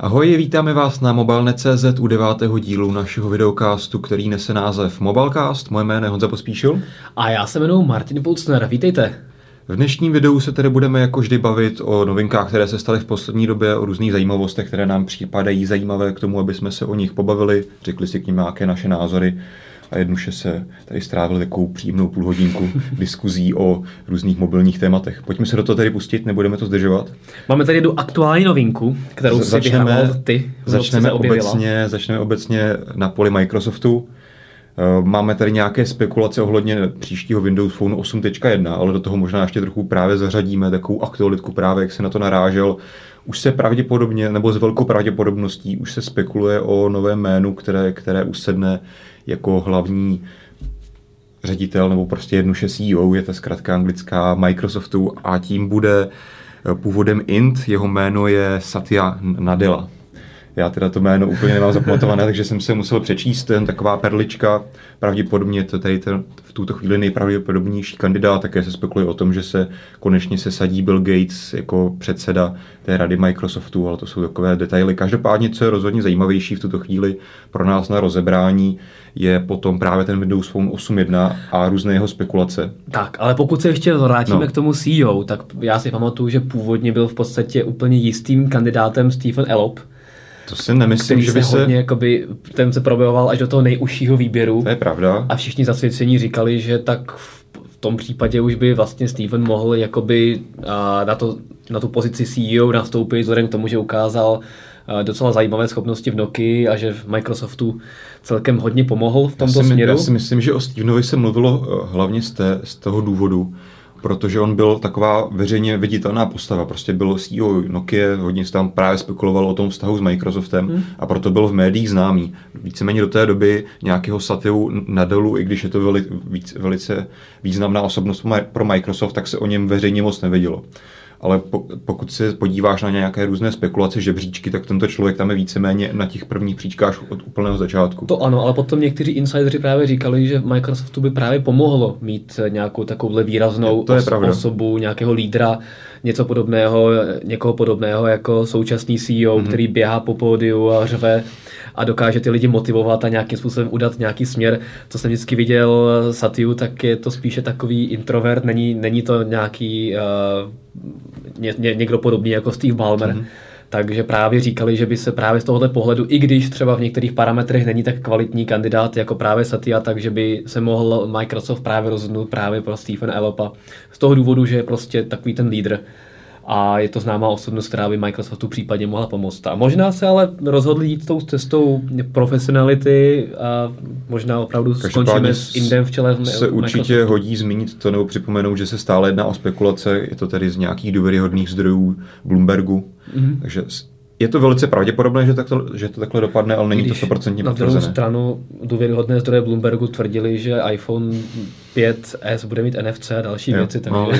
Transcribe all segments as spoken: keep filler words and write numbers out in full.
Ahoj, vítáme vás na mobilne tečka cé zet u devátého dílu našeho videocastu, který nese název Mobilecast. Moje jméno je Honza Pospíšil. A já se jmenuji Martin Poucner. Vítejte. V dnešním videu se tedy budeme jako vždy bavit o novinkách, které se staly v poslední době, o různých zajímavostech, které nám připadají zajímavé k tomu, aby jsme se o nich pobavili, řekli si k nim nějaké naše názory a jednuše se tady strávili takovou příjemnou půlhodinku diskuzí o různých mobilních tématech. Pojďme se do toho tedy pustit, nebudeme to zdržovat. Máme tady jednu aktuální novinku, kterou si vyhrával ty. Začneme obecně, začneme obecně na poli Microsoftu. Máme tady nějaké spekulace ohledně příštího Windows Phone osm tečka jedna, ale do toho možná ještě trochu právě zařadíme takovou aktualitku, právě jak se na to narážel. Už se pravděpodobně, nebo s velkou pravděpodobností, už se spekuluje o novém jménu, které, které usedne jako hlavní ředitel, nebo prostě jednoduše C E O, je ta zkratka anglická, Microsoftu, a tím bude původem Ind, jeho jméno je Satya Nadella. Já teda to jméno úplně nemám zapamatované, takže jsem se musel přečíst, jen taková perlička. Pravděpodobně to tady ten, v tuto chvíli nejpravděpodobnější kandidát, také se spekuluje o tom, že se konečně sesadí Bill Gates jako předseda té rady Microsoftu, ale to jsou takové detaily. Každopádně, co je rozhodně zajímavější v tuto chvíli pro nás na rozebrání, je potom právě ten Windows Phone osm tečka jedna a různé jeho spekulace. Tak, ale pokud se ještě vrátíme no. k tomu C E O, tak já si pamatuju, že původně byl v podstatě úplně jistým kandidátem Stephen Elop. To si nemyslím, že by se... Hodně, jakoby, ten se probojoval až do toho nejužšího výběru. To je pravda. A všichni zasvěcení říkali, že tak v, v tom případě už by vlastně Steven mohl jakoby, a, na, to, na tu pozici C E O nastoupit vzhledem k tomu, že ukázal a, docela zajímavé schopnosti v Nokii a že v Microsoftu celkem hodně pomohl v tomto já si, směru. Já si myslím, že o Stevenovi se mluvilo hlavně z, té, z toho důvodu, protože on byl taková veřejně viditelná postava, prostě byl C E O Nokia, hodně se tam právě spekuloval o tom vztahu s Microsoftem hmm. a proto byl v médiích známý. Víceméně do té doby nějakého Satyu Nadellu, i když je to veli, víc, velice významná osobnost pro Microsoft, tak se o něm veřejně moc nevědělo. Ale po, pokud se podíváš na nějaké různé spekulace, žebříčky, tak tento člověk tam je víceméně na těch prvních příčkách od úplného začátku. To ano, ale potom někteří insideři právě říkali, že Microsoftu by právě pomohlo mít nějakou takovouhle výraznou os- osobu, nějakého lídra, něco podobného, někoho podobného jako současný C E O, mm-hmm. který běhá po pódiu a řve a dokáže ty lidi motivovat a nějakým způsobem udat nějaký směr. Co jsem vždycky viděl Satyu, tak je to spíše takový introvert, není, není to nějaký... Uh, Ně, ně, někdo podobný jako Steve Ballmer. Mm-hmm. Takže právě říkali, že by se právě z tohoto pohledu, i když třeba v některých parametrech není tak kvalitní kandidát jako právě Satya, takže by se mohl Microsoft právě rozhodnout právě pro Stephen Elopa. Z toho důvodu, že je prostě takový ten lídr. A je to známá osobnost, která by Microsoftu případně mohla pomoct. A možná se ale rozhodli jít tou cestou profesionality a možná opravdu každopádně skončíme s Indem v čele Microsoftu. Se určitě hodí zmínit to nebo připomenout, že se stále jedná o spekulace, je to tedy z nějakých důvěryhodných zdrojů Bloombergu, mm-hmm. takže... Je to velice pravděpodobné, že, takto, že to takhle dopadne, ale není když to sto procent potvrzené. Na druhou stranu důvěryhodné zdroje Bloombergu tvrdili, že iPhone pět es bude mít N F C a další jo, věci. Takže... No,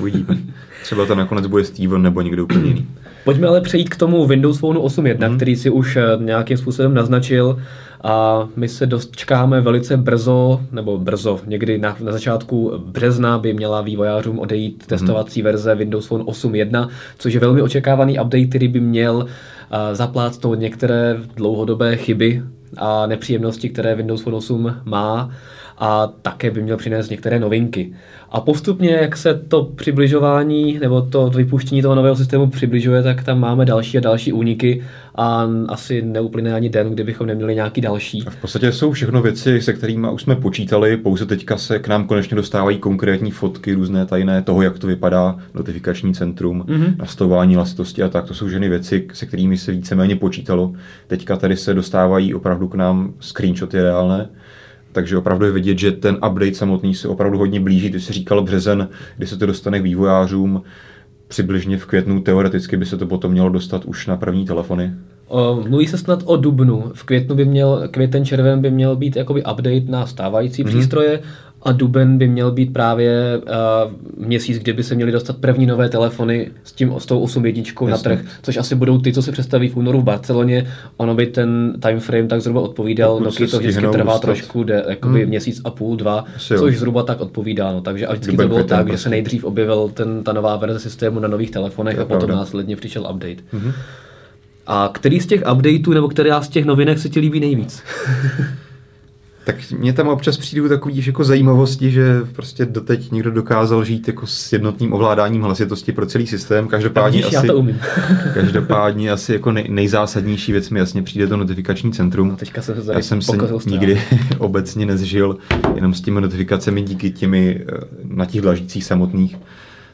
uvidíme. Třeba to nakonec bude Steven nebo někdo úplně jiný. Pojďme ale přejít k tomu Windows Phone osm tečka jedna, mm-hmm. který si už nějakým způsobem naznačil. A my se dočkáme velice brzo, nebo brzo, někdy na, na začátku března by měla vývojářům odejít testovací hmm. verze Windows Phone osm tečka jedna, což je velmi očekávaný update, který by měl uh, zaplácnout některé dlouhodobé chyby a nepříjemnosti, které Windows Phone osm má, a také by měl přinést některé novinky. A postupně, jak se to přibližování nebo to vypuštění toho nového systému přibližuje, tak tam máme další a další úniky a asi neuplyne ani den, kdy bychom neměli nějaký další. A v podstatě jsou všechno věci, se kterými už jsme počítali, pouze teďka se k nám konečně dostávají konkrétní fotky, různé tajné toho, jak to vypadá, notifikační centrum, mm-hmm. nastavování hlasitosti a tak. To jsou všechny věci, se kterými se víceméně počítalo. Teďka tady se dostávají opravdu k nám screenshoty reálné. Takže opravdu je vidět, že ten update samotný se opravdu hodně blíží. Když se říkal březen, kdy se to dostane k vývojářům, přibližně v květnu teoreticky by se to potom mělo dostat už na první telefony. O, mluví se snad o dubnu. V květnu by měl, květen červen by měl být jakoby update na stávající mm-hmm. přístroje a duben by měl být právě uh, měsíc, kdy by se měly dostat první nové telefony s tím s tou osm tečka jedna na trh, což asi budou ty, co se představí v únoru v Barceloně. Ono by ten timeframe tak zhruba odpovídal, Nokia to vždycky trvá dostat. trošku, de, jakoby hmm. měsíc a půl, dva, asi což jo. zhruba tak odpovídá. No. Takže a vždycky duben to bylo tak, prostě. Že se nejdřív objevil ten, ta nová verze systému na nových telefonech to a potom pravda. Následně přišel update. Mm-hmm. A který z těch updateů, nebo která z těch novinek se ti líbí nejvíc? Tak mě tam občas přijdou takový jako zajímavosti, že prostě doteď někdo dokázal žít jako s jednotným ovládáním hlasitosti pro celý systém. Každopádně vidíš, asi, já to umím. Každopádně asi jako nej, nejzásadnější věc mi jasně přijde to notifikační centrum. No, teďka se já jsem se nikdy obecně nezžil jenom s těmi notifikacemi díky těmi na těch dlažících samotných.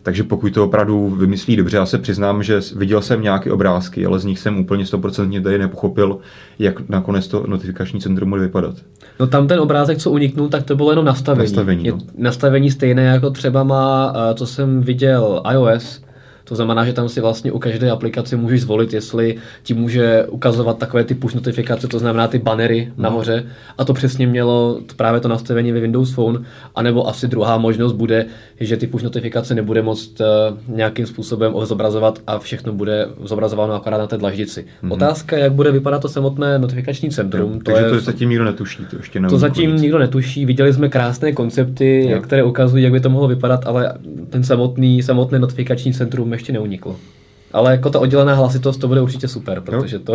Takže pokud to opravdu vymyslí dobře, já se přiznám, že viděl jsem nějaké obrázky, ale z nich jsem úplně stoprocentně tady nepochopil, jak nakonec to notifikační centrum bude vypadat. No tam ten obrázek, co uniknul, tak to bylo jenom nastavení. Nastavení, no. Je nastavení stejné, jako třeba má, co jsem viděl, iOS. To znamená, že tam si vlastně u každé aplikace můžeš zvolit, jestli ti může ukazovat takové ty push notifikace, to znamená ty bannery no. nahoře. A to přesně mělo právě to nastavení ve Windows Phone. A nebo asi druhá možnost bude, že ty push notifikace nebude moct uh, nějakým způsobem zobrazovat a všechno bude zobrazováno akorát na té dlaždici. Mm-hmm. Otázka, jak bude vypadat to samotné notifikační centrum. No, to takže je, to zatím nikdo netuší. To, ještě to zatím konec. nikdo netuší. Viděli jsme krásné koncepty, no. které ukazují, jak by to mohlo vypadat, ale ten samotný, samotné notifikační centrum ještě neuniklo. Ale jako ta oddělená hlasitost, to bude určitě super, protože to,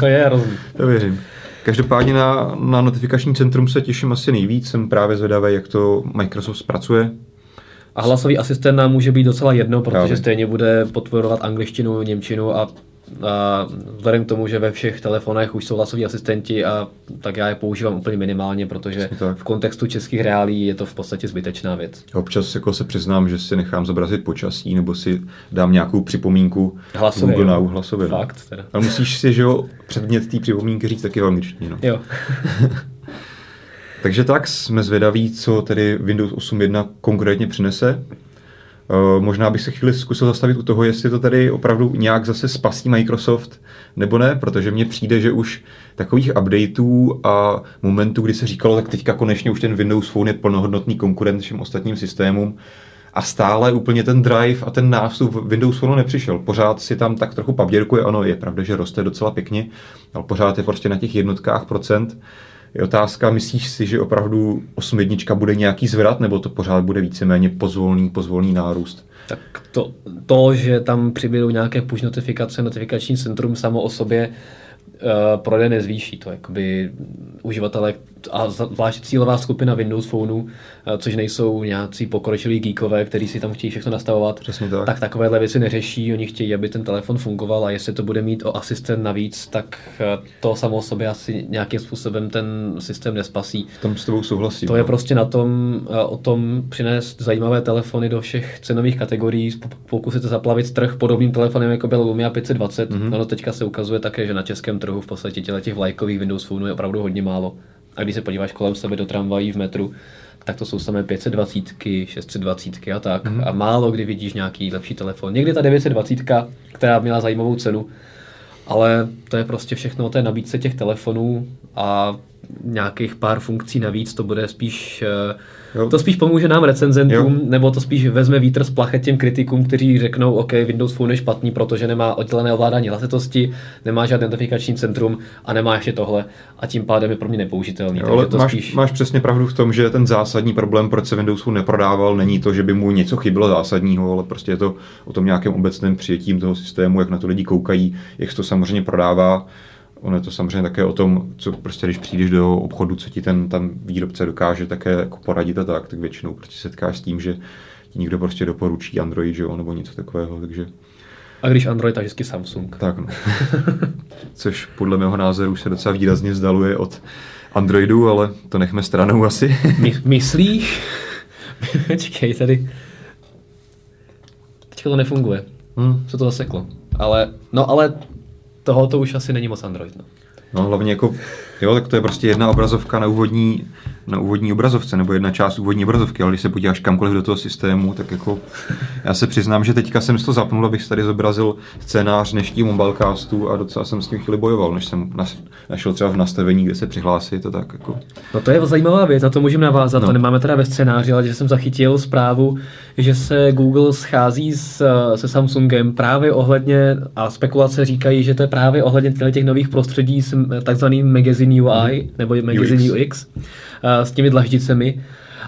to je hrozný. To věřím. Každopádně na, na notifikační centrum se těším asi nejvíc. Jsem právě zvědavý, jak to Microsoft zpracuje. A hlasový asistent nám může být docela jedno, protože právě. stejně bude podporovat angličtinu, němčinu a, a vzhledem k tomu, že ve všech telefonech už jsou hlasoví asistenti, a tak já je používám úplně minimálně, protože v kontextu českých reálí je to v podstatě zbytečná věc. Občas jako se přiznám, že si nechám zobrazit počasí, nebo si dám nějakou připomínku hlasově, Google na hlasově. Fakt teda. Ale musíš si, že jo, předmět té připomínky říct taky v angličtině. No. Jo. Takže tak, jsme zvědaví, co tedy Windows osm tečka jedna konkrétně přinese. Možná bych se chvíli zkusil zastavit u toho, jestli to tady opravdu nějak zase spasí Microsoft, nebo ne, protože mně přijde, že už takových updateů a momentů, kdy se říkalo, tak teďka konečně už ten Windows Phone je plnohodnotný konkurent všem ostatním systémům, a stále úplně ten drive a ten nástup Windows Phone nepřišel. Pořád si tam tak trochu paběrkuje, ano, je pravda, že roste docela pěkně, ale pořád je prostě na těch jednotkách procent. Je otázka, myslíš si, že opravdu osm tečka jedna bude nějaký zvrat, nebo to pořád bude víceméně pozvolný, pozvolný nárůst? Tak to, to že tam přibydou nějaké push notifikace, notifikační centrum samo o sobě uh, prodej nezvýší. To jakoby uživatelé a zvlášť cílová skupina Windows Phoneu, uh, což nejsou nějací pokročilí geekové, kteří si tam chtějí všechno nastavovat, tak. tak takovéhle věci neřeší. Oni chtějí, aby ten telefon fungoval, a jestli to bude mít o asistent navíc, tak uh, to samo o sobě asi nějakým způsobem ten systém nespasí. V tom s tebou souhlasím. To je prostě na tom, uh, o tom přinést zajímavé telefony do všech cenových kategorií, pokusit se zaplavit trh podobným telefonem, jako byl Lumia pět set dvacet. Mm-hmm. Ono teďka se ukazuje také, že na českém trhu v podstatě těch vlajkových Windows Phone je opravdu hodně málo. A když se podíváš kolem sebe do tramvají, v metru, tak to jsou samé pět set dvacítky, šest set dvacítky a tak. Mm-hmm. A málo kdy vidíš nějaký lepší telefon. Někdy ta devět set dvacítka, která měla zajímavou cenu, ale to je prostě všechno o té nabídce těch telefonů a nějakých pár funkcí navíc. To bude spíš, jo. to spíš pomůže nám recenzentům, jo. nebo to spíš vezme vítr z plachet těm kritikům, kteří řeknou, OK, Windows Phone je špatný, protože nemá oddělené ovládání hlasitosti, nemá žádné notifikační centrum a nemá ještě tohle, a tím pádem je pro mě nepoužitelný. Jo, ale to máš, spíš... máš přesně pravdu v tom, že ten zásadní problém, proč se Windows Phone neprodával, není to, že by mu něco chybilo zásadního, ale prostě je to o tom nějakém obecném přijetím toho systému, jak na to lidi koukají, jak to samozřejmě prodává. Ono je to samozřejmě také o tom, co prostě když přijdeš do obchodu, co ti ten tam výrobce dokáže také jako poradit a tak, tak většinou prostě setkáš s tím, že ti někdo prostě doporučí Android, že jo, nebo něco takového, takže... A když Android, tak vždycky Samsung. Tak no. Což podle mého názoru už se docela výrazně vzdaluje od Androidu, ale to nechme stranou asi. My, myslíš? Čekej, tady... Teďka to nefunguje. Hmm. Co to zaseklo? Ale, no ale... Toho to už asi není moc Android. No, no hlavně jako, jo, tak to je prostě jedna obrazovka na úvodní, na úvodní obrazovce, nebo jedna část úvodní obrazovky, ale když se podíváš kamkoliv do toho systému, tak jako, já se přiznám, že teďka jsem si to zapnul, abych tady zobrazil scénář dnešní Mobilecastu, a docela jsem s tím chvíli bojoval, než jsem našel třeba v nastavení, kde se přihlásit a tak jako. No to je zajímavá věc, na to můžeme navázat, no. To nemáme teda ve scénáři, ale že jsem zachytil zprávu, že se Google schází s, se Samsungem právě ohledně, a spekulace říkají, že to je právě ohledně těch nových prostředí s takzvaným Magazine U I, nebo Magazine U X, s těmi dlaždicemi,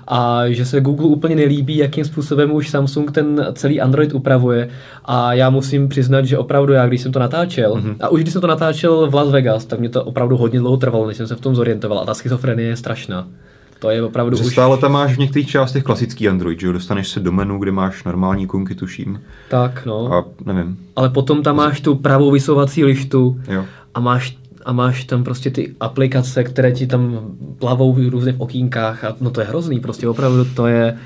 a že se Google úplně nelíbí, jakým způsobem už Samsung ten celý Android upravuje. A já musím přiznat, že opravdu já, když jsem to natáčel, mm-hmm. a už když jsem to natáčel v Las Vegas, tak mě to opravdu hodně dlouho trvalo, než jsem se v tom zorientoval. A ta schizofrenie je strašná. To je opravdu už... Stále tam máš v některých částech klasický Android, že jo? Dostaneš se do menu, kde máš normální ikonky, tuším. Tak, no. A nevím. Ale potom tam máš tu pravou vysouvací lištu, jo. A máš a máš tam prostě ty aplikace, které ti tam plavou různě v okýnkách a no to je hrozný, prostě opravdu to je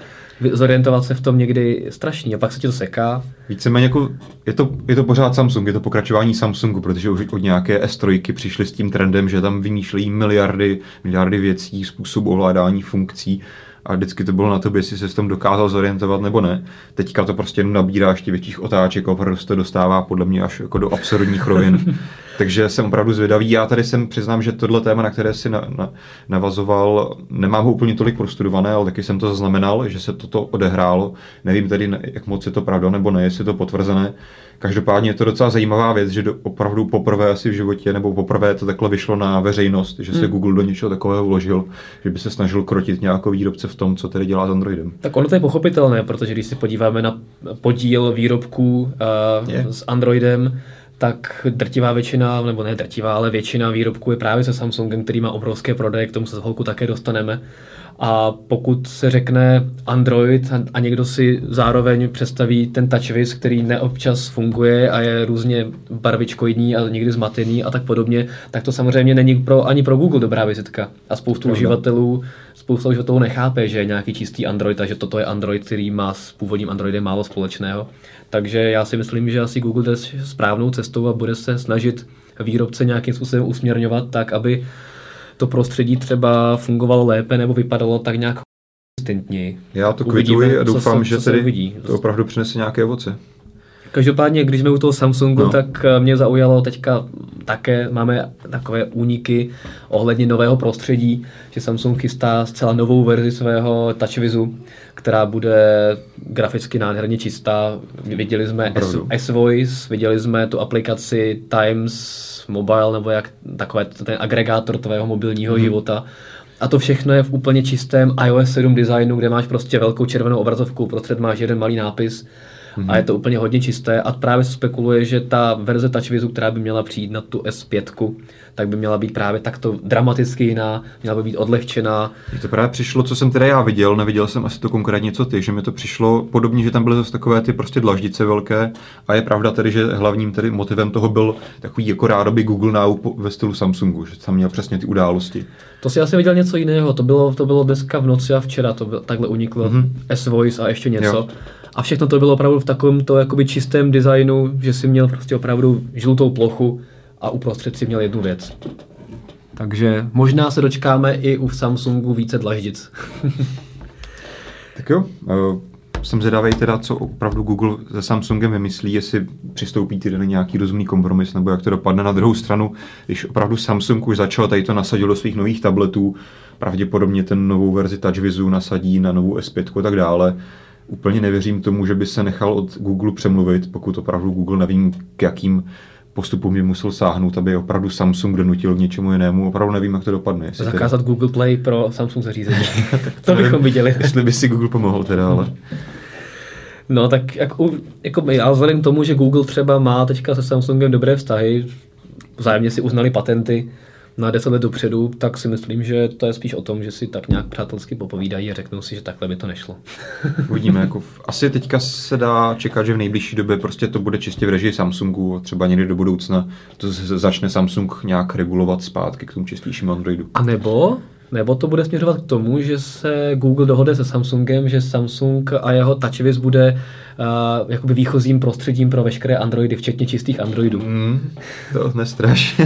zorientovat se v tom někdy strašný a pak se ti to seká. Víceméně jako je to, je to pořád Samsung, je to pokračování Samsungu, protože už od nějaké S tři přišli s tím trendem, že tam vymýšlejí miliardy, miliardy věcí, způsob ovládání funkcí a vždycky to bylo na tobě, jestli ses tam dokázal zorientovat nebo ne. Teďka to prostě nabírá ještě větších otáček a opravdu to dostává podle mě až jako do absurdních rovin. Takže jsem opravdu zvědavý. Já tady jsem přiznám, že tohle téma, na které si na, na, navazoval, nemám ho úplně tolik prostudované, ale taky jsem to zaznamenal, že se toto odehrálo. Nevím tedy, jak moc je to pravda nebo ne, jestli je to potvrzené. Každopádně je to docela zajímavá věc, že do, opravdu poprvé asi v životě, nebo poprvé to takhle vyšlo na veřejnost, že se hmm. Google do něčeho takového vložil, že by se snažil krotit nějakou výrobce v tom, co tedy dělá s Androidem. Tak ono to je pochopitelné, protože když se podíváme na podíl výrobků uh, s Androidem, tak drtivá většina, nebo ne drtivá, ale většina výrobků je právě se Samsungem, který má obrovské prodeje, k tomu se z holku také dostaneme. A pokud se řekne Android a někdo si zároveň představí ten TouchWiz, který neobčas funguje a je různě barvičkoidní a někdy zmatený a tak podobně, tak to samozřejmě není pro, ani pro Google dobrá vizitka. A spoustu uživatelů, spoustu uživatelů nechápe, že je nějaký čistý Android, takže toto je Android, který má s původním Androidem málo společného. Takže já si myslím, že asi Google jde správnou cestou a bude se snažit výrobce nějakým způsobem usměrňovat tak, aby to prostředí třeba fungovalo lépe nebo vypadalo tak nějak konzistentněji. Já to kvituji a doufám, že tedy to opravdu přinese nějaké ovoce. Každopádně, když jsme u toho Samsungu, no. tak mě zaujalo teďka také, máme takové úniky ohledně nového prostředí, že Samsung chystá zcela novou verzi svého TouchWizu, která bude graficky nádherně čistá. Viděli jsme S-Voice, viděli jsme tu aplikaci Times Mobile, nebo jak takové ten agregátor tvého mobilního hmm. života. A to všechno je v úplně čistém iOS sedm designu, kde máš prostě velkou červenou obrazovku, uprostřed máš jeden malý nápis. A je to úplně hodně čisté a právě se spekuluje, že ta verze TouchWizu, která by měla přijít na tu S pět, tak by měla být právě takto dramaticky jiná, měla by být odlehčená. Mně to právě přišlo, co jsem teda já viděl, neviděl jsem asi to konkrétně co ty, že mi to přišlo podobně, že tam byly zase takové ty prostě dlaždice velké a je pravda tedy, že hlavním tedy motivem toho byl takový jako rádoby Google Now ve stylu Samsungu, že tam měl přesně ty události. To si asi viděl něco jiného, to bylo, to bylo dneska v noci a včera to bylo, takhle uniklo mm-hmm. S-Voice a ještě něco. Jo. A všechno to bylo opravdu v takovém to jakoby čistém designu, že si měl prostě opravdu žlutou plochu a uprostřed si měl jednu věc. Takže možná se dočkáme i u Samsungu více dlaždic. Tak jo, jsem zvědavej teda, co opravdu Google se Samsungem vymyslí, jestli přistoupí tedy na nějaký rozumný kompromis, nebo jak to dopadne. Na druhou stranu, když opravdu Samsung už začal tady to nasadil do svých nových tabletů, pravděpodobně ten novou verzi TouchWizu nasadí na novou S pět a tak dále. Úplně nevěřím tomu, že by se nechal od Google přemluvit, pokud opravdu Google nevím, k jakým postupům by musel sáhnout, aby opravdu Samsung donutil k něčemu jinému. Opravdu nevím, jak to dopadne. Zakázat tedy... Google Play pro Samsung zařízení. To bychom viděli. Jestli by si Google pomohl teda, ale... No tak jako, jako já vzhledem k tomu, že Google třeba má teďka se Samsungem dobré vztahy, vzájemně si uznali patenty na deset let dopředu, tak si myslím, že to je spíš o tom, že si tak nějak přátelsky popovídají a řeknou si, že takhle by to nešlo. Uvidíme, jako v, asi teďka se dá čekat, že v nejbližší době prostě to bude čistě v režii Samsungu, třeba někdy do budoucna to začne Samsung nějak regulovat zpátky k tomu čistějšímu Androidu. A nebo, nebo to bude směřovat k tomu, že se Google dohodne se Samsungem, že Samsung a jeho TouchWiz bude uh, jakoby výchozím prostředím pro veškeré Androidy, včetně čistých Androidů. Mm, to nestraš.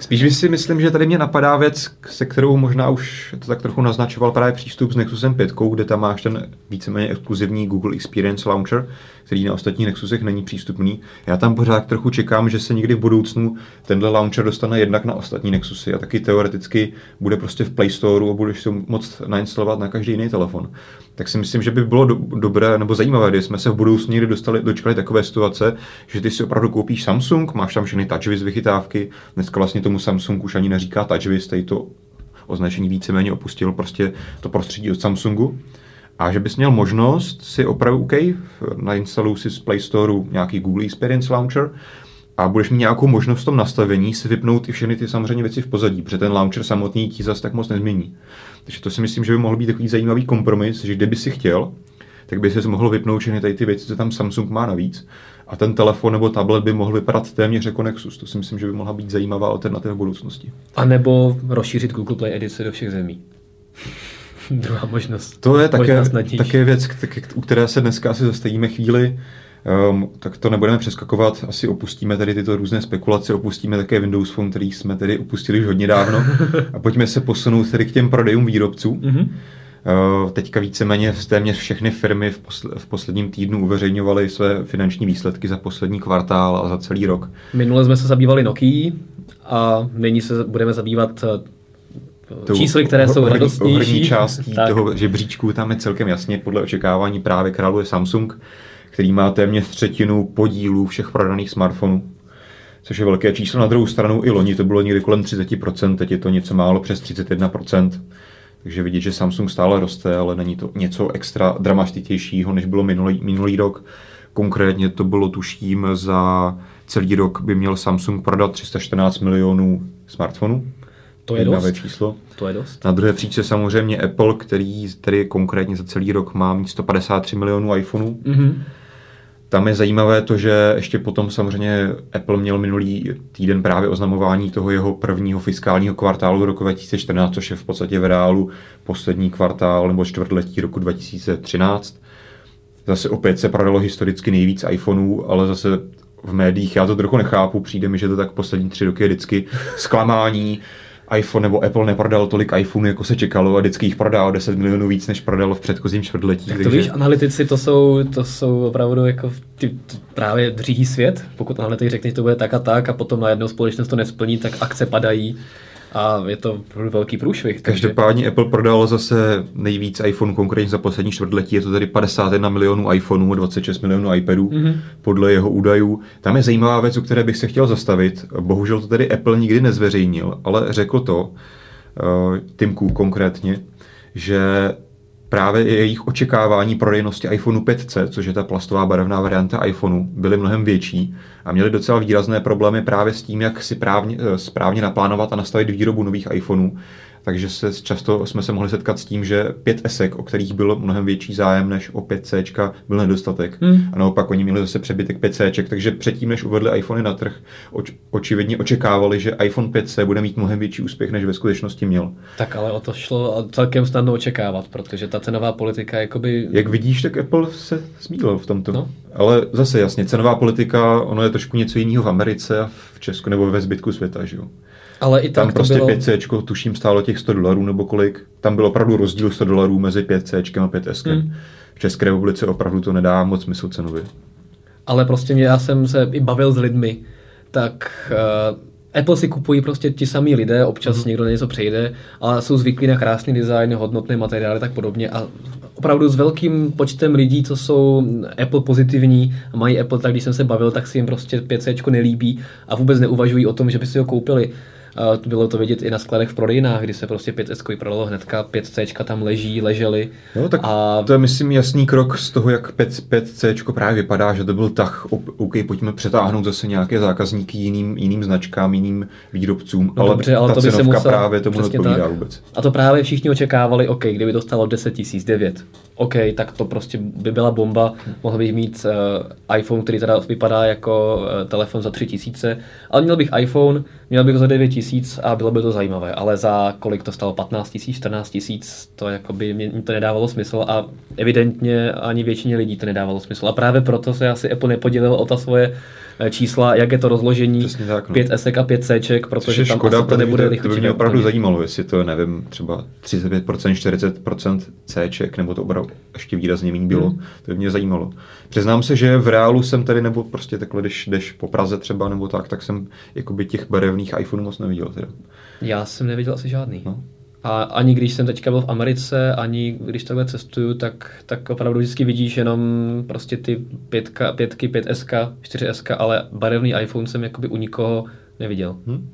Spíš si myslím, že tady mě napadá věc, se kterou možná už to tak trochu naznačoval právě přístup s Nexusem pět, kde tam máš ten víceméně exkluzivní Google Experience Launcher, který na ostatních Nexusech není přístupný. Já tam pořád trochu čekám, že se někdy v budoucnu tenhle launcher dostane jednak na ostatní Nexusy a taky teoreticky bude prostě v Play Storeu a budeš to moct nainstalovat na každý jiný telefon. Tak si myslím, že by bylo do, dobré nebo zajímavé, když jsme se v budoucnu někdy dostali, dočkali takové situace, že ty si opravdu koupíš Samsung, máš tam všechny TouchWiz vychytávky, dneska vlastně tomu Samsung už ani neříká TouchWiz, tady to označení víceméně opustil prostě to prostředí od Samsungu. A že bys měl možnost si opravdu, OK, nainstaluj si z Play Storeu nějaký Google Experience Launcher a budeš mít nějakou možnost v tom nastavení si vypnout i všechny ty samozřejmě věci v pozadí, protože ten launcher samotný ti zase tak moc nezmění. Takže to si myslím, že by mohl být takový zajímavý kompromis, že kdyby si chtěl, tak by se mohl vypnout všechny tady ty věci, co tam Samsung má navíc. A ten telefon nebo tablet by mohl vypadat téměř jako Nexus. To si myslím, že by mohla být zajímavá alternativa v budoucnosti. A nebo rozšířit Google Play edice do všech zemí. Druhá možnost. To je také, také věc, u které se dneska asi zastavíme chvíli. Um, tak to nebudeme přeskakovat, asi opustíme tady tyto různé spekulace, opustíme také Windows Phone, který jsme tedy opustili už hodně dávno a pojďme se posunout tedy k těm prodejům výrobců. Mm-hmm. Uh, teďka víceméně téměř všechny firmy v, posl- v posledním týdnu uveřejňovaly své finanční výsledky za poslední kvartál a za celý rok. Minule jsme se zabývali Nokií a nyní se budeme zabývat čísly, které jsou radostnější. Ohrní částí toho žebříčku tam je celkem jasně, podle očekávání právě králuje Samsung, který má téměř třetinu podílů všech prodaných smartfonů, což je velké číslo. Na druhou stranu i loni to bylo někdy kolem třicet procent, teď je to něco málo přes třicet jedna procent. Takže vidět, že Samsung stále roste, ale není to něco extra dramatičtějšího, než bylo minulý, minulý rok. Konkrétně to bylo, tuším, za celý rok by měl Samsung prodat tři sta čtrnáct milionů smartfonů. To je dost. Číslo. To je dost. Na druhé příčce samozřejmě Apple, který tedy konkrétně za celý rok má mít sto padesát tři milionů iPhoneů. Mm-hmm. Tam je zajímavé to, že ještě potom samozřejmě Apple měl minulý týden právě oznamování toho jeho prvního fiskálního kvartálu roku dva tisíce čtrnáct, což je v podstatě v reálu poslední kvartál nebo čtvrtletí roku dva tisíce třináct. Zase opět se prodalo historicky nejvíc iPhoneů, ale zase v médiích já to trochu nechápu, přijde mi, že to tak poslední tři roky je vždycky zklamání. iPhone nebo Apple neprodal tolik iPhoneů, jako se čekalo, a vždycky jich prodá o deset milionů víc, než prodalo v předchozím čtvrtletí. Tak to takže... víš, analytici to jsou, to jsou opravdu jako ty, právě dříhý svět. Pokud analytik řekne, že to bude tak a tak a potom najednou společnost to nesplní, tak akce padají a je to velký průšvih. Takže... Každopádně Apple prodal zase nejvíc iPhone, konkrétně za poslední čtvrtletí, je to tady padesát jedna milionů iPhoneů a dvacet šest milionů iPadů, mm-hmm. podle jeho údajů. Tam je zajímavá věc, o které bych se chtěl zastavit. Bohužel to tady Apple nikdy nezveřejnil, ale řekl to, uh, Tim Cook konkrétně, že právě jejich očekávání prodejnosti iPhoneu pět cé, což je ta plastová barevná varianta iPhoneu, byly mnohem větší a měly docela výrazné problémy právě s tím, jak si právně, správně naplánovat a nastavit výrobu nových iPhoneů. Takže se často jsme se mohli setkat s tím, že pět esek, o kterých byl mnohem větší zájem než o pět cé, byl nedostatek. Hmm. A naopak oni měli zase přebytek pět cé, takže předtím, než uvedli iPhony na trh, oč- očividně očekávali, že iPhone pět cé bude mít mnohem větší úspěch, než ve skutečnosti měl. Tak ale o to šlo celkem snadno očekávat, protože ta cenová politika jakoby... Jak vidíš, tak Apple se zmýlil v tomto. No. Ale zase jasně, cenová politika, ono je trošku něco jiného v Americe a v Česku nebo ve zbytku světa, že jo? Ale i tam prostě bylo... pět cé, tuším, stálo těch sto dolarů nebo kolik. Tam byl opravdu rozdíl sto dolarů mezi pět cé a pět eskem. Hmm. V České republice opravdu to nedá moc smysl cenově. Ale prostě mě, já jsem se i bavil s lidmi, tak uh, Apple si kupují prostě ti samí lidé, občas hmm. někdo na něco přejde, ale jsou zvyklí na krásný design, hodnotné materiály tak podobně a opravdu s velkým počtem lidí, co jsou Apple pozitivní a mají Apple, tak když jsem se bavil, tak si jim prostě pět cé nelíbí a vůbec neuvažují o tom, že by si ho koupili. Bylo to vidět i na skladech v prodejnách, kdy se prostě pět es prodalo hnedka, pět cé tam leží, leželi. No, tak a... to je, myslím, jasný krok z toho, jak pět cé právě vypadá, že to byl tah, OK, pojďme přetáhnout zase nějaké zákazníky jiným, jiným značkám, jiným výrobcům, no, ale, dobře, ale ta to by cenovka musel... právě tomu neodpovídá tak. Vůbec. A to právě všichni očekávali, OK, kdyby to stalo deset tisíc devět, OK, tak to prostě by byla bomba, mohl bych mít uh, iPhone, který teda vypadá jako uh, telefon za tři tisíce, ale měl bych iPhone, měl bych ho za devět tisíc, a bylo by to zajímavé, ale za kolik to stalo, patnáct tisíc, čtrnáct tisíc, to jakoby mě to nedávalo smysl a evidentně ani většině lidí to nedávalo smysl. A právě proto se asi Apple nepodělil o ta svoje čísla, jak je to rozložení tak, no. pět esek a pět cé, protože tam škoda, asi to nebude rychlé. To by mě opravdu zajímalo, jestli to, nevím, třeba třicet pět procent, čtyřicet procent Cček, nebo to opravdu ještě výrazně méně bylo, hmm. to by mě zajímalo. Přiznám se, že v reálu jsem tady, nebo prostě takhle, když jdeš po Praze třeba, nebo tak, tak jsem jakoby těch barevných iPhoneů moc neviděl. Teda. Já jsem neviděl asi žádný. No. A ani když jsem teďka byl v Americe, ani když takhle cestuju, tak, tak opravdu vždycky vidíš jenom prostě ty pětka, pětky, pět eska, čtyři eska, ale barevný iPhone jsem jakoby u nikoho neviděl. Hmm?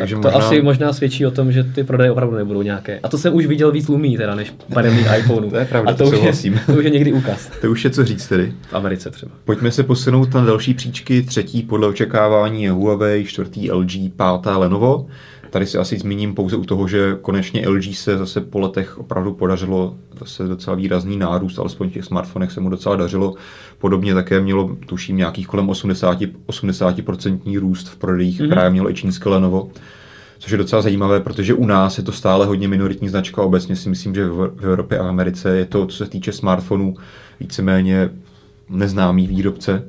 Takže tak to možná... asi možná svědčí o tom, že ty prodeje opravdu nebudou nějaké. A to jsem už viděl víc Lumii teda, než panemných iPhoneů. To je pravda, a to, to, už je, to už je někdy úkaz. To už je co říct tedy. V Americe třeba. Pojďme se posunout na další příčky. Třetí podle očekávání je Huawei, čtvrtý el gé, pátá Lenovo. Tady si asi zmíním pouze u toho, že konečně el gé se zase po letech opravdu podařilo zase docela výrazný nárůst, alespoň v těch smartfonech se mu docela dařilo. Podobně také mělo, tuším, nějakých kolem osmdesát procent růst v prodejích, mm-hmm. právě mělo i čínské Lenovo, což je docela zajímavé, protože u nás je to stále hodně minoritní značka. Obecně si myslím, že v Evropě a Americe je to, co se týče smartfonů, víceméně neznámý výrobce.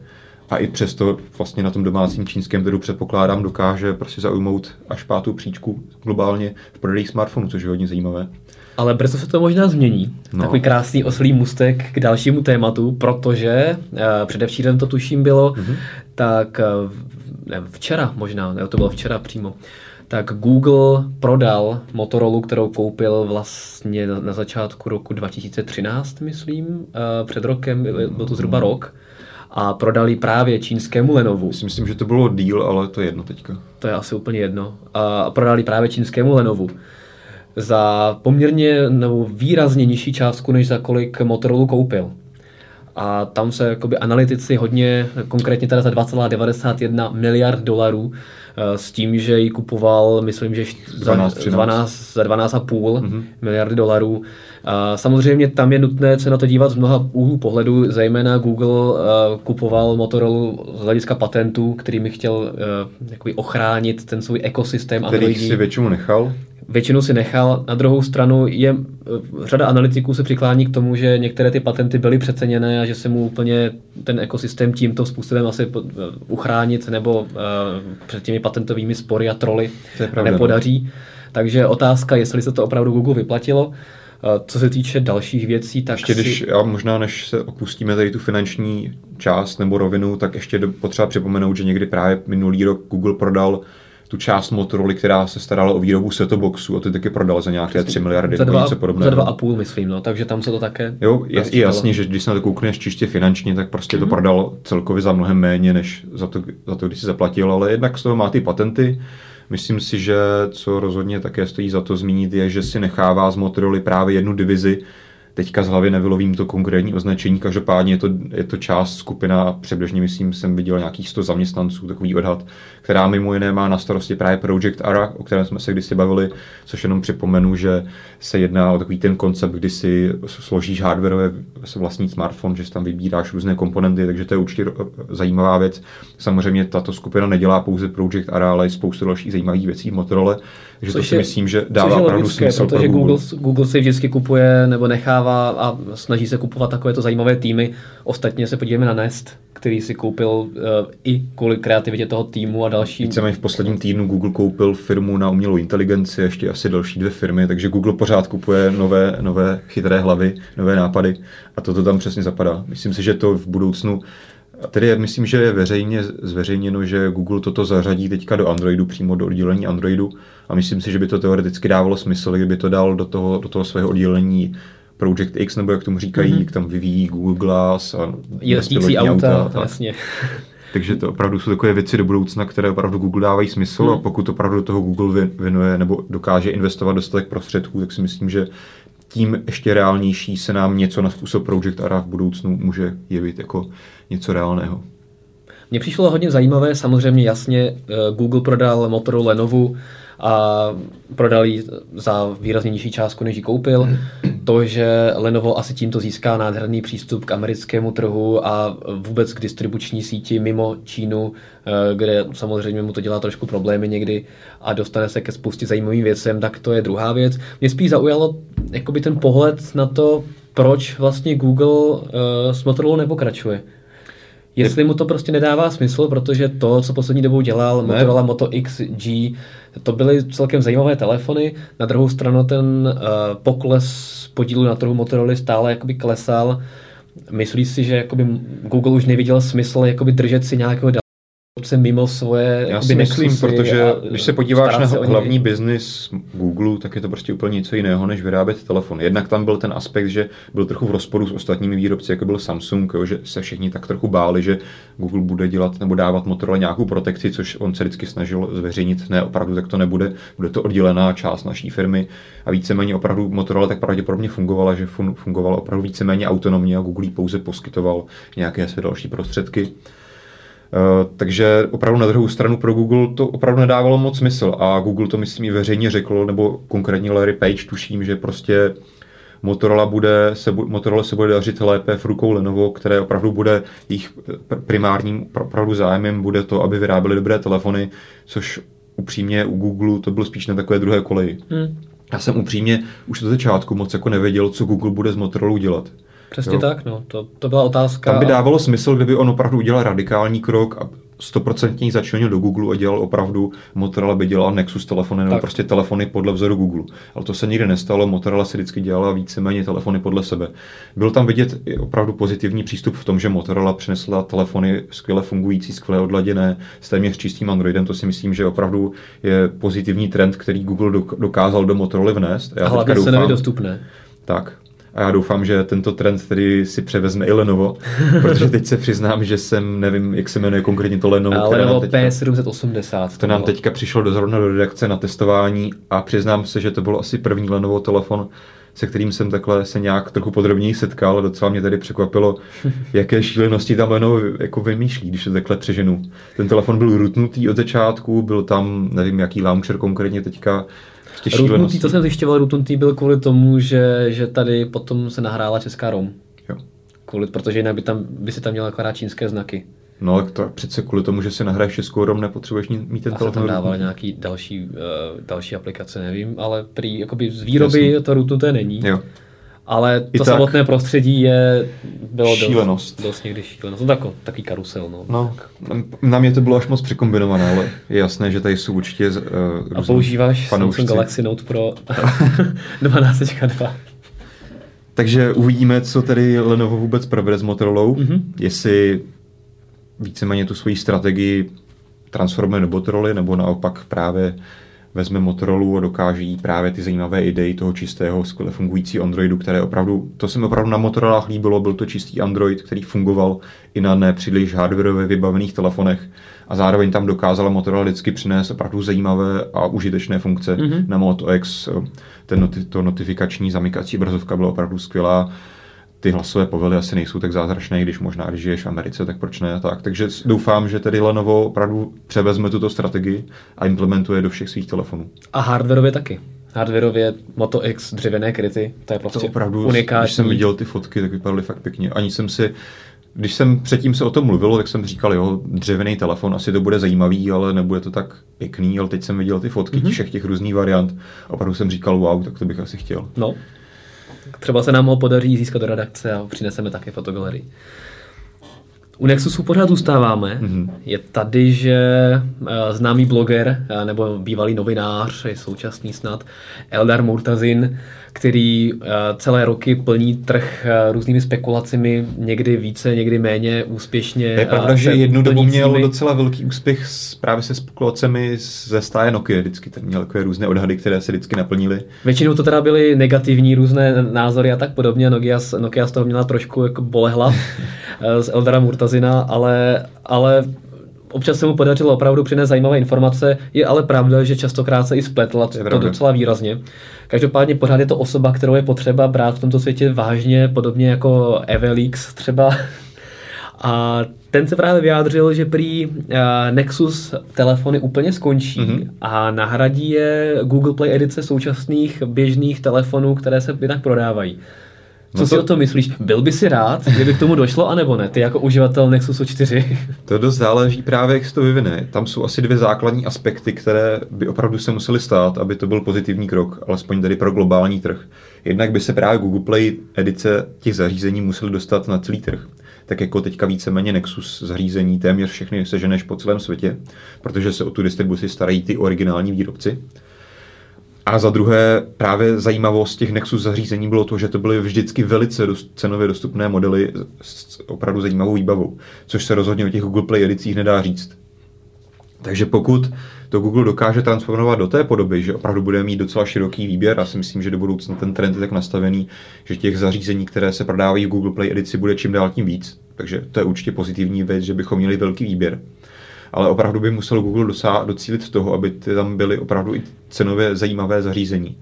A i přesto vlastně na tom domácím čínském trhu předpokládám dokáže prostě zaujmout až pátou příčku globálně v prodeji smartphonů, což je hodně zajímavé. Ale brzo se to možná změní. No. Takový krásný oslý můstek k dalšímu tématu, protože uh, předevčírem to tuším bylo, mm-hmm. tak uh, ne, včera možná, ne, to bylo včera přímo, tak Google prodal Motorola, kterou koupil vlastně na, na začátku roku dva tisíce třináct, myslím, uh, před rokem, byl to zhruba rok, a prodali právě čínskému Lenovu. Si myslím, že to bylo deal, ale to je jedno teďka. To je asi úplně jedno. A prodali právě čínskému Lenovu za poměrně nebo výrazně nižší částku, než za kolik Motorola koupil. A tam se jakoby analytici hodně, konkrétně teda za dva celá devadesát jedna miliard dolarů, s tím, že ji kupoval, myslím, že dvanáct, za, dvanáct, za dvanáct celá pět mm-hmm. miliardy dolarů. Samozřejmě tam je nutné se na to dívat z mnoha úhlů pohledu, zejména Google kupoval Motorola z hlediska patentů, kterými chtěl jakoby ochránit ten svůj ekosystém. Kterých si většinu nechal? Většinu si nechal, na druhou stranu je řada analytiků se přiklání k tomu, že některé ty patenty byly přeceněné a že se mu úplně ten ekosystém tímto způsobem asi uchránit nebo uh, před těmi patentovými spory a troly nepodaří. Takže otázka, jestli se to opravdu Google vyplatilo. Co se týče dalších věcí, tak ještě si... když, já možná než se opustíme tady tu finanční část nebo rovinu, tak ještě potřeba připomenout, že někdy právě minulý rok Google prodal tu část Motorola, která se starala o výrobu set-top boxů, a ty taky prodal za nějaké tři miliardy, nebo něco podobného. Za dva celá pět, myslím, no, takže tam se to také... Jo, je i jasný, že když se na to koukneš čistě finančně, tak prostě mm-hmm. to prodal celkově za mnohem méně, než za to, za to, když si zaplatil, ale jednak z toho má ty patenty. Myslím si, že co rozhodně také stojí za to zmínit, je, že si nechává z Motorola právě jednu divizi. Teďka z hlavy nevylovím to konkrétní označení, každopádně je to, je to část, skupina, přibližně myslím, jsem viděl nějakých sto zaměstnanců, takový odhad, která mimo jiné má na starosti právě Project Ara, o kterém jsme se kdysi bavili, což jenom připomenu, že se jedná o takový ten koncept, kdy si složíš hardwareové vlastní smartphone, že si tam vybíráš různé komponenty, takže to je určitě zajímavá věc. Samozřejmě tato skupina nedělá pouze Project Ara, ale i spoustu dalších zajímavých věcí v Motorola, takže což to si je, myslím, že dává opravdu smysl pro Google. Google, Google si vždycky kupuje nebo nechává a snaží se kupovat takovéto zajímavé týmy. Ostatně se podívejme na Nest, který si koupil uh, i kvůli kreativitě toho týmu a dalším. Víceméně v posledním týdnu Google koupil firmu na umělou inteligenci, ještě asi další dvě firmy, takže Google pořád kupuje nové, nové chytré hlavy, nové nápady a toto tam přesně zapadá. Myslím si, že to v budoucnu, tedy myslím, že je veřejně zveřejněno, že Google toto zařadí teďka do Androidu, přímo do oddělení Androidu a myslím si, že by to teoreticky dávalo smysl, kdyby to dal do toho, do toho svého oddělení Project X, nebo jak tomu říkají, mm-hmm. jak tam vyvíjí Google Glass a jezdící auta. auta vlastně. Takže to opravdu jsou takové věci do budoucna, které opravdu Google dávají smysl mm. a pokud opravdu do toho Google věnuje nebo dokáže investovat dostatek prostředků, tak si myslím, že tím ještě reálnější se nám něco na způsob Project Ara v budoucnu může jevit jako něco reálného. Mně přišlo hodně zajímavé, samozřejmě jasně, Google prodal Motorola Lenovu a prodal ji za výrazně nižší částku, než ji koupil. To, že Lenovo asi tímto získá nádherný přístup k americkému trhu a vůbec k distribuční síti mimo Čínu, kde samozřejmě mu to dělá trošku problémy někdy a dostane se ke spoustě zajímavým věcem, tak to je druhá věc. Mě spíš zaujalo jakoby ten pohled na to, proč vlastně Google s Motorola nepokračuje. Jestli mu to prostě nedává smysl, protože to, co poslední dobou dělal ne. Motorola Moto X, G, to byly celkem zajímavé telefony. Na druhou stranu ten uh, pokles podílu na trhu Motorola stále jakoby klesal. Myslíš si, že jakoby Google už neviděl smysl jakoby držet si nějakého se mimo svoje já si myslím, protože když se podíváš na hlavní biznis Google, tak je to prostě úplně něco jiného, než vyrábět telefon. Jednak tam byl ten aspekt, že byl trochu v rozporu s ostatními výrobci, jako byl Samsung, že se všichni tak trochu báli, že Google bude dělat nebo dávat Motorola nějakou protekci, což on se vždycky snažil zveřejnit. Ne, opravdu tak to nebude. Bude to oddělená část naší firmy a víceméně opravdu Motorola tak pravděpodobně fungovala, že fun, fungovala opravdu víceméně autonomně a Google pouze poskytoval nějaké své další prostředky. Uh, takže opravdu na druhou stranu pro Google to opravdu nedávalo moc smysl a Google to myslím i veřejně řeklo, nebo konkrétně Larry Page tuším, že prostě Motorola, bude, se, Motorola se bude dařit lépe v rukou Lenovo, které opravdu bude jejich primárním opravdu zájmem bude to, aby vyráběli dobré telefony, což upřímně u Google to bylo spíš na takové druhé koleji. Hmm. Já jsem upřímně už do začátku moc jako nevěděl, co Google bude s Motorolou dělat. Přesně jo. tak, no, to, to byla otázka. Tam by dávalo smysl, kdyby on opravdu udělal radikální krok a stoprocentně začlenil do Google a dělal opravdu, Motorola by dělala Nexus telefony nebo tak. Prostě telefony podle vzoru Google. Ale to se nikdy nestalo, Motorola si vždycky dělala víceméně telefony podle sebe. Byl tam vidět opravdu pozitivní přístup v tom, že Motorola přinesla telefony skvěle fungující, skvěle odladěné, s téměř čistým Androidem, to si myslím, že opravdu je pozitivní trend, který Google dokázal do Motoroly vnést. Já a hlavně doufám, cenově dostupné. Tak. A já doufám, že tento trend tedy si převezme i Lenovo, protože teď se přiznám, že jsem, nevím, jak se jmenuje konkrétně to Lenovo. A Lenovo P sedm set osmdesát. To, to nám teďka přišlo do zrovna do redakce na testování a přiznám se, že to byl asi první Lenovo telefon, se kterým jsem takhle se nějak trochu podrobněji setkal. Docela mě tady překvapilo, jaké šílenosti tam Lenovo jako vymýšlí, když to takhle přeženu. Ten telefon byl rutnutý od začátku, byl tam, nevím, jaký launcher konkrétně teďka, Rutnutý, to jsem zjišťoval, rutnutý byl kvůli tomu, že, že tady potom se nahrála česká ROM. Jo. Kvůli, protože jinak by, tam, by si tam měl akorát čínské znaky. No tak to přece kvůli tomu, že si nahraješ českou ROM, nepotřebuješ mít ten telefon. A tam dávali nějaký další, uh, další aplikace, nevím, ale prý, jakoby z výroby Jasný. To rutnuté není. Jo. Ale to samotné prostředí je bylo šílenost. Dost, dost někdy šílenost. No, tako, takový karusel. No. No, na mě to bylo až moc překombinované, ale je jasné, že tady jsou určitě uh, a používáš panoušci. Samsung Galaxy Note Pro dvanáct tečka dva. Takže uvidíme, co tady Lenovo vůbec provede s Motorolou. Mm-hmm. Jestli víceméně tu svoji strategii transformuje do Motoroly, nebo naopak právě vezme Motorolu a dokáží právě ty zajímavé idei toho čistého, skvěle fungujícího Androidu, které opravdu, to se mi opravdu na Motorolách líbilo, byl to čistý Android, který fungoval i na nepříliš hardwareově vybavených telefonech a zároveň tam dokázala Motorola vždycky přinést opravdu zajímavé a užitečné funkce. Mm-hmm. Na Moto X ten noti- to notifikační zamykací obrazovka byla opravdu skvělá. Ty hlasové povely asi nejsou tak zázračné, když možná, když žiješ v Americe, tak proč ne a tak. Takže doufám, že tedy Lenovo opravdu převezme tuto strategii a implementuje do všech svých telefonů. A hardwareově taky. Hardwareově Moto X dřevěné kryty, to je prostě to opravdu, unikátní. Když jsem viděl ty fotky, tak vypadaly fakt pěkně. Ani jsem si, když jsem předtím se o tom mluvilo, tak jsem říkal, jo, dřevěný telefon, asi to bude zajímavý, ale nebude to tak pěkný, ale teď jsem viděl ty fotky mm-hmm. všech těch různých variant. Opravdu jsem říkal, wow, tak to bych asi chtěl. No. Třeba se nám ho podaří získat do redakce a přineseme také fotogalerii. U Nexusu pořád zůstáváme. Mm-hmm. Je tady, že známý bloger nebo bývalý novinář, je současný snad, Eldar Murtazin, který celé roky plní trh různými spekulacemi, někdy více, někdy méně úspěšně. Je pravda, že jednu dobu měl docela velký úspěch právě se spekulacemi ze stáje Nokia. Vždycky tam měl takové různé odhady, které se vždycky naplnily. Většinou to teda byly negativní různé názory a tak podobně. Nokia, Nokia z toho měla trošku jako bolehla z Eldara Murtazina, ale, ale občas se mu podařilo opravdu přinést zajímavé informace. Je ale pravda, že častokrát se i spletla, to, to docela výrazně. Každopádně pořád je to osoba, kterou je potřeba brát v tomto světě vážně, podobně jako Evelix třeba. A ten se právě vyjádřil, že prý Nexus telefony úplně skončí mm-hmm. a nahradí je Google Play edice současných běžných telefonů, které se jinak prodávají. Co no to... si o tom myslíš? Byl by si rád, kdyby k tomu došlo, anebo ne? Ty jako uživatel Nexusu čtyři. To dost záleží právě, jak se to vyvine. Tam jsou asi dvě základní aspekty, které by opravdu se musely stát, aby to byl pozitivní krok, alespoň tady pro globální trh. Jednak by se právě Google Play edice těch zařízení musely dostat na celý trh. Tak jako teďka víceméně Nexus zařízení téměř všechny seženeš po celém světě, protože se o tu distribuci starají ty originální výrobci. A za druhé, právě zajímavost těch Nexus zařízení bylo to, že to byly vždycky velice dost, cenově dostupné modely s opravdu zajímavou výbavou, což se rozhodně o těch Google Play edicích nedá říct. Takže pokud to Google dokáže transformovat do té podoby, že opravdu bude mít docela široký výběr, já si myslím, že do budoucna ten trend je tak nastavený, že těch zařízení, které se prodávají v Google Play edici, bude čím dál tím víc, takže to je určitě pozitivní věc, že bychom měli velký výběr. Ale opravdu by musel Google dosá- docílit toho, aby tam byly opravdu i cenově zajímavé zařízení.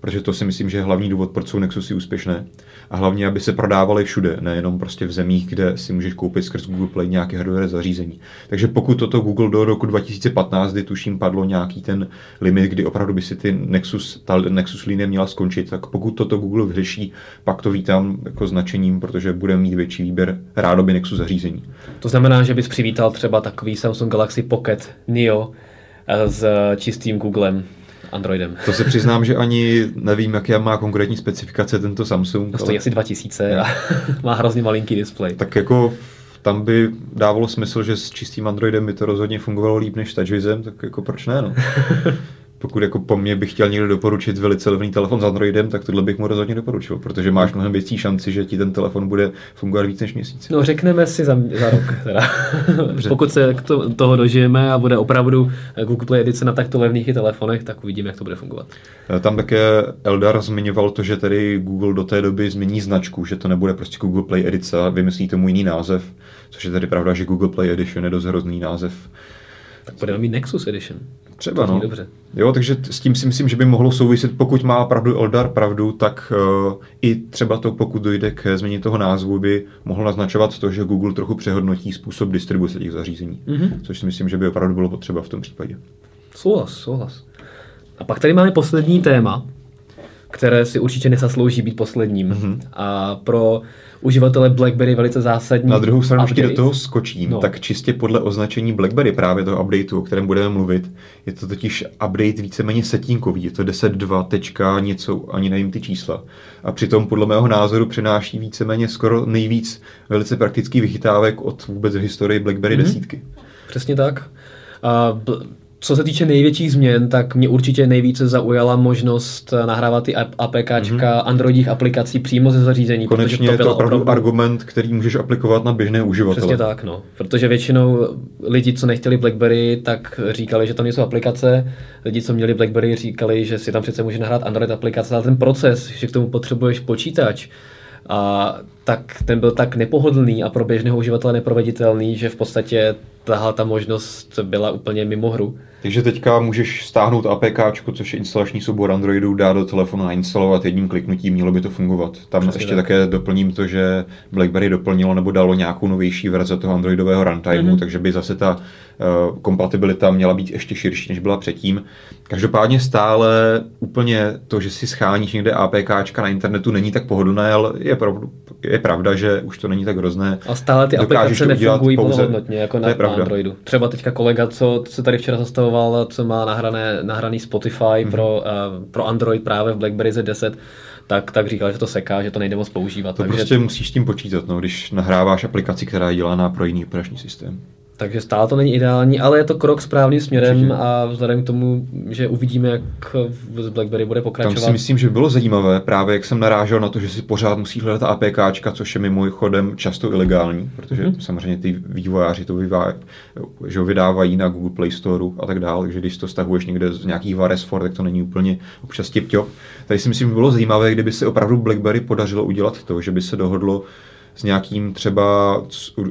Protože to si myslím, že je hlavní důvod, proč jsou Nexusy úspěšné. A hlavně, aby se prodávaly všude, nejenom prostě v zemích, kde si můžeš koupit skrz Google Play nějaké hardware zařízení. Takže pokud toto Google do roku dva tisíce patnáct, kdy tuším padlo nějaký ten limit, kdy opravdu by si ty Nexus, ta Nexus linie měla skončit, tak pokud toto Google vyřeší, pak to vítám jako značením, protože bude mít větší výběr rádoby Nexus zařízení. To znamená, že bys přivítal třeba takový Samsung Galaxy Pocket Neo s čistým Googlem. Androidem. To se přiznám, že ani nevím, jaké má konkrétní specifikace tento Samsung. To stojí ale... asi dva tisíce a má hrozně malinký displej. Tak jako tam by dávalo smysl, že s čistým Androidem by to rozhodně fungovalo líp než s TouchWizem, tak jako proč ne, no. Pokud jako po mně by chtěl někdo doporučit velice levný telefon s Androidem, tak tohle bych mu rozhodně doporučil, protože máš mnohem větší šanci, že ti ten telefon bude fungovat víc než měsíc. No řekneme si za, za rok teda. Pokud se to, toho dožijeme a bude opravdu Google Play edice na takto levných telefonech, tak uvidíme, jak to bude fungovat. Tam také Eldar zmiňoval to, že tady Google do té doby změní značku, že to nebude prostě Google Play edice a vymyslí tomu jiný název, což je tady pravda, že Google Play Edition je dost hrozný název. Tak budeme mít Nexus Edition. Třeba, no. Dobře. Jo, takže s tím si myslím, že by mohlo souviset, pokud má pravdu Eldar pravdu, tak uh, i třeba to, pokud dojde k změně toho názvu, by mohlo naznačovat to, že Google trochu přehodnotí způsob distribuce těch zařízení. Mm-hmm. Což si myslím, že by opravdu bylo potřeba v tom případě. Souhlas, souhlas. A pak tady máme poslední téma, které si určitě nezaslouží být posledním. Mm-hmm. A pro uživatele BlackBerry velice zásadní. Na druhou stranu, když do toho skočím, no. Tak čistě podle označení BlackBerry právě toho updateu, o kterém budeme mluvit, je to totiž update víceméně setínkový, je to deset tečka dva něco, ani nevím ty čísla. A přitom podle mého názoru přináší víceméně skoro nejvíc velice praktických vychytávek od vůbec historii BlackBerry mm-hmm. desítky. Přesně tak. A bl- Co se týče největších změn, tak mě určitě nejvíce zaujala možnost nahrávat ty APKčka mm-hmm. androidních aplikací přímo ze zařízení. Konečně to je to opravdu argument, který můžeš aplikovat na běžné uživatele. Přesně tak, no. Protože většinou lidi, co nechtěli BlackBerry, tak říkali, že tam nejsou aplikace. Lidi, co měli BlackBerry, říkali, že si tam přece může nahrát Android aplikace, ale ten proces, že k tomu potřebuješ počítač, a tak ten byl tak nepohodlný a pro běžného uživatele neproveditelný, že v podstatě tahle ta možnost byla úplně mimo hru. Takže teďka můžeš stáhnout APKčko, což je instalační soubor Androidu, dát do telefonu, nainstalovat jedním kliknutím, mělo by to fungovat. Tam Přesně ještě tak. také doplním to, že BlackBerry doplnilo nebo dalo nějakou novější verze toho androidového runtimeu, mm-hmm. takže by zase ta uh, kompatibilita měla být ještě širší, než byla předtím. Každopádně stále úplně to, že si scháníš někde APKčka na internetu, není tak pohodlné, ale je, pravdu, je pravda, že už to není tak hrozné. A stále ty Dokážeš aplikace nefungují plnohodnotně, jako na, na Androidu. Třeba teďka kolega, co se tady včera zastavil, co má nahrané, nahraný Spotify mm-hmm. pro, uh, pro Android právě v BlackBerry Z deset, tak, tak říkal, že to seká, že to nejde moc používat. To takže prostě musíš tím počítat, no, když nahráváš aplikaci, která je dělaná pro jiný operační systém. Takže stále to není ideální, ale je to krok správným směrem Určitě. A vzhledem k tomu, že uvidíme, jak z BlackBerry bude pokračovat. Tam si myslím, že bylo zajímavé právě, jak jsem narážel na to, že si pořád musí hledat APKčka, což je mimochodem často ilegální, protože hmm. samozřejmě ty vývojáři to vyvá, že ho vydávají na Google Play Store a tak dále, takže když to stahuješ někde z nějakých Varesfor, tak to není úplně občas tipťop. Tady si myslím, že bylo zajímavé, kdyby se opravdu BlackBerry podařilo udělat to, že by se dohodlo s nějakým třeba,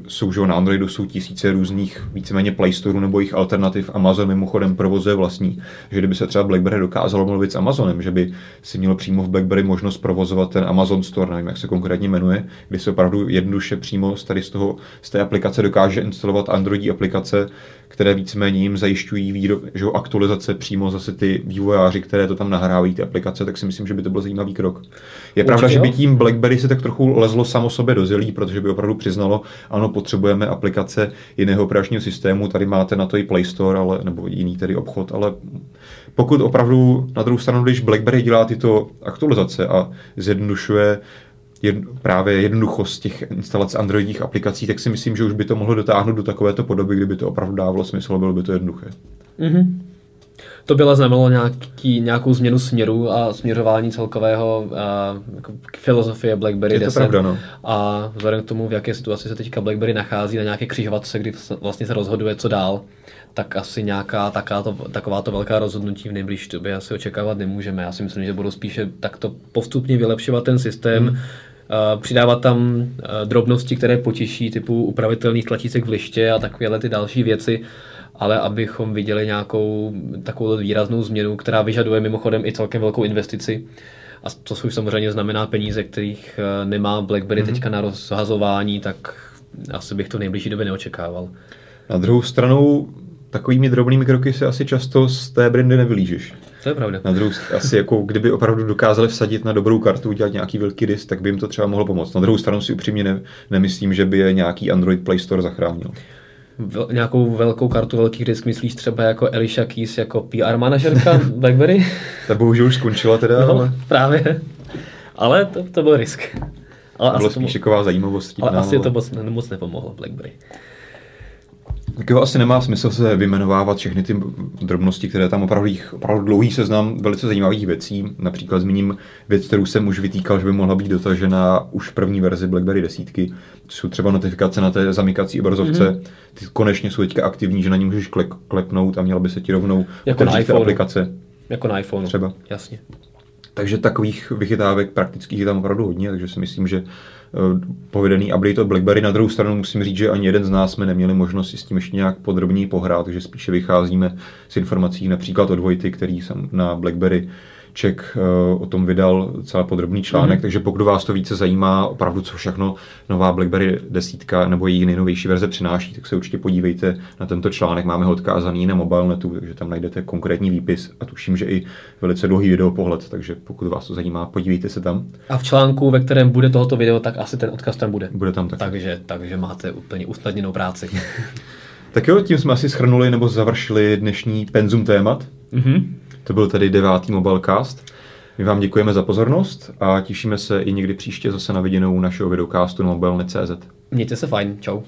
jsou, že na Androidu jsou tisíce různých víceméně Play Storeů nebo jejich alternativ. Amazon mimochodem provozuje vlastní. Že kdyby se třeba BlackBerry dokázalo mluvit s Amazonem, že by si mělo přímo v BlackBerry možnost provozovat ten Amazon Store, nevím, jak se konkrétně jmenuje, kdy se opravdu jednoduše přímo tady z, toho, z té aplikace dokáže instalovat Androidí aplikace, které víceméně jim zajišťují výrob, že aktualizace přímo zase ty vývojáři, které to tam nahrávají, ty aplikace, tak si myslím, že by to byl zajímavý krok. Je pravda, že by tím BlackBerry se tak trochu lezlo samo sobě do zelí, protože by opravdu přiznalo, ano, potřebujeme aplikace jiného operačního systému, tady máte na to i Play Store, ale, nebo jiný tedy obchod, ale pokud opravdu na druhou stranu, když BlackBerry dělá tyto aktualizace a zjednodušuje Jedn, právě jednoduchost těch instalací androidních aplikací, tak si myslím, že už by to mohlo dotáhnout do takovéto podoby, kdyby to opravdu dávalo smysl, bylo by to jednoduché. Mm-hmm. To by ale znamenalo nějaký, nějakou změnu směru a směřování celkového a, jako filozofie BlackBerry je to deset. Pravda, no. A vzhledem k tomu, v jaké situaci se teďka BlackBerry nachází na nějaké křižovatce, kdy vlastně se rozhoduje, co dál, tak asi nějaká takáto, takováto velká rozhodnutí v nejbližší době asi očekávat nemůžeme. Já si myslím, že budou spíše takto postupně vylepšovat ten systém, hmm. přidávat tam drobnosti, které potěší, typu upravitelných tlačícek v liště a takovéhle ty další věci, ale abychom viděli nějakou takovou výraznou změnu, která vyžaduje mimochodem i celkem velkou investici. A to už samozřejmě znamená peníze, kterých nemá BlackBerry mm-hmm. teďka na rozhazování, tak asi bych to v nejbližší době neočekával. Na druhou stranu, takovými drobnými kroky se asi často z té brandy nevylížeš. To je pravda. Na druhou asi jako kdyby opravdu dokázali vsadit na dobrou kartu, udělat nějaký velký risk, tak by jim to třeba mohlo pomoct. Na druhou stranu si upřímně ne, nemyslím, že by je nějaký Android Play Store zachránil. Vel, nějakou velkou kartu, velký risk, myslíš třeba jako Alicia Keys, jako P R manažerka BlackBerry? Ta bohužel už skončila teda. No, ale... Právě. Ale to, to byl risk. Ale to bylo spíš taková zajímavost. Ale asi to moc, moc nepomohlo BlackBerry. Tak jo, asi nemá smysl se vyjmenovávat všechny ty drobnosti, které tam opravdu, opravdu dlouhý seznam velice zajímavých věcí. Například zmíním věc, kterou jsem už vytýkal, že by mohla být dotažena už první verzi BlackBerry desítky. Jsou třeba notifikace na té zamykací obrazovce. Mm-hmm. Ty konečně jsou teďka aktivní, že na ní můžeš klek, klepnout a měla by se ti rovnou jako otevřít ta aplikace. Jako na iPhone. Třeba. Jasně. Takže takových vychytávek praktických je tam opravdu hodně, takže si myslím, že povedený update od BlackBerry. Na druhou stranu musím říct, že ani jeden z nás jsme neměli možnost si s tím ještě nějak podrobněji pohrát, takže spíše vycházíme z informací například od Vojty, který jsem na BlackBerry Czech o tom vydal celá podrobný článek, mm-hmm. takže pokud vás to více zajímá, opravdu co všechno nová BlackBerry desítka nebo její nejnovější verze přináší, tak se určitě podívejte na tento článek, máme ho odkázaný na Mobilenetu, takže tam najdete konkrétní výpis a tuším, že i velice dlouhý videopohled, takže pokud vás to zajímá, podívejte se tam. A v článku, ve kterém bude tohoto video, tak asi ten odkaz tam bude. Bude tam taky. Takže, takže máte úplně usnadněnou práci. Tak jo, tím jsme asi shrnuli nebo završili dnešní penzum témat. Mm-hmm. To byl tady devátý Mobilecast. My vám děkujeme za pozornost a těšíme se i někdy příště zase na viděnou našeho videocastu na mobilne tečka cz. Mějte se fajn, čau.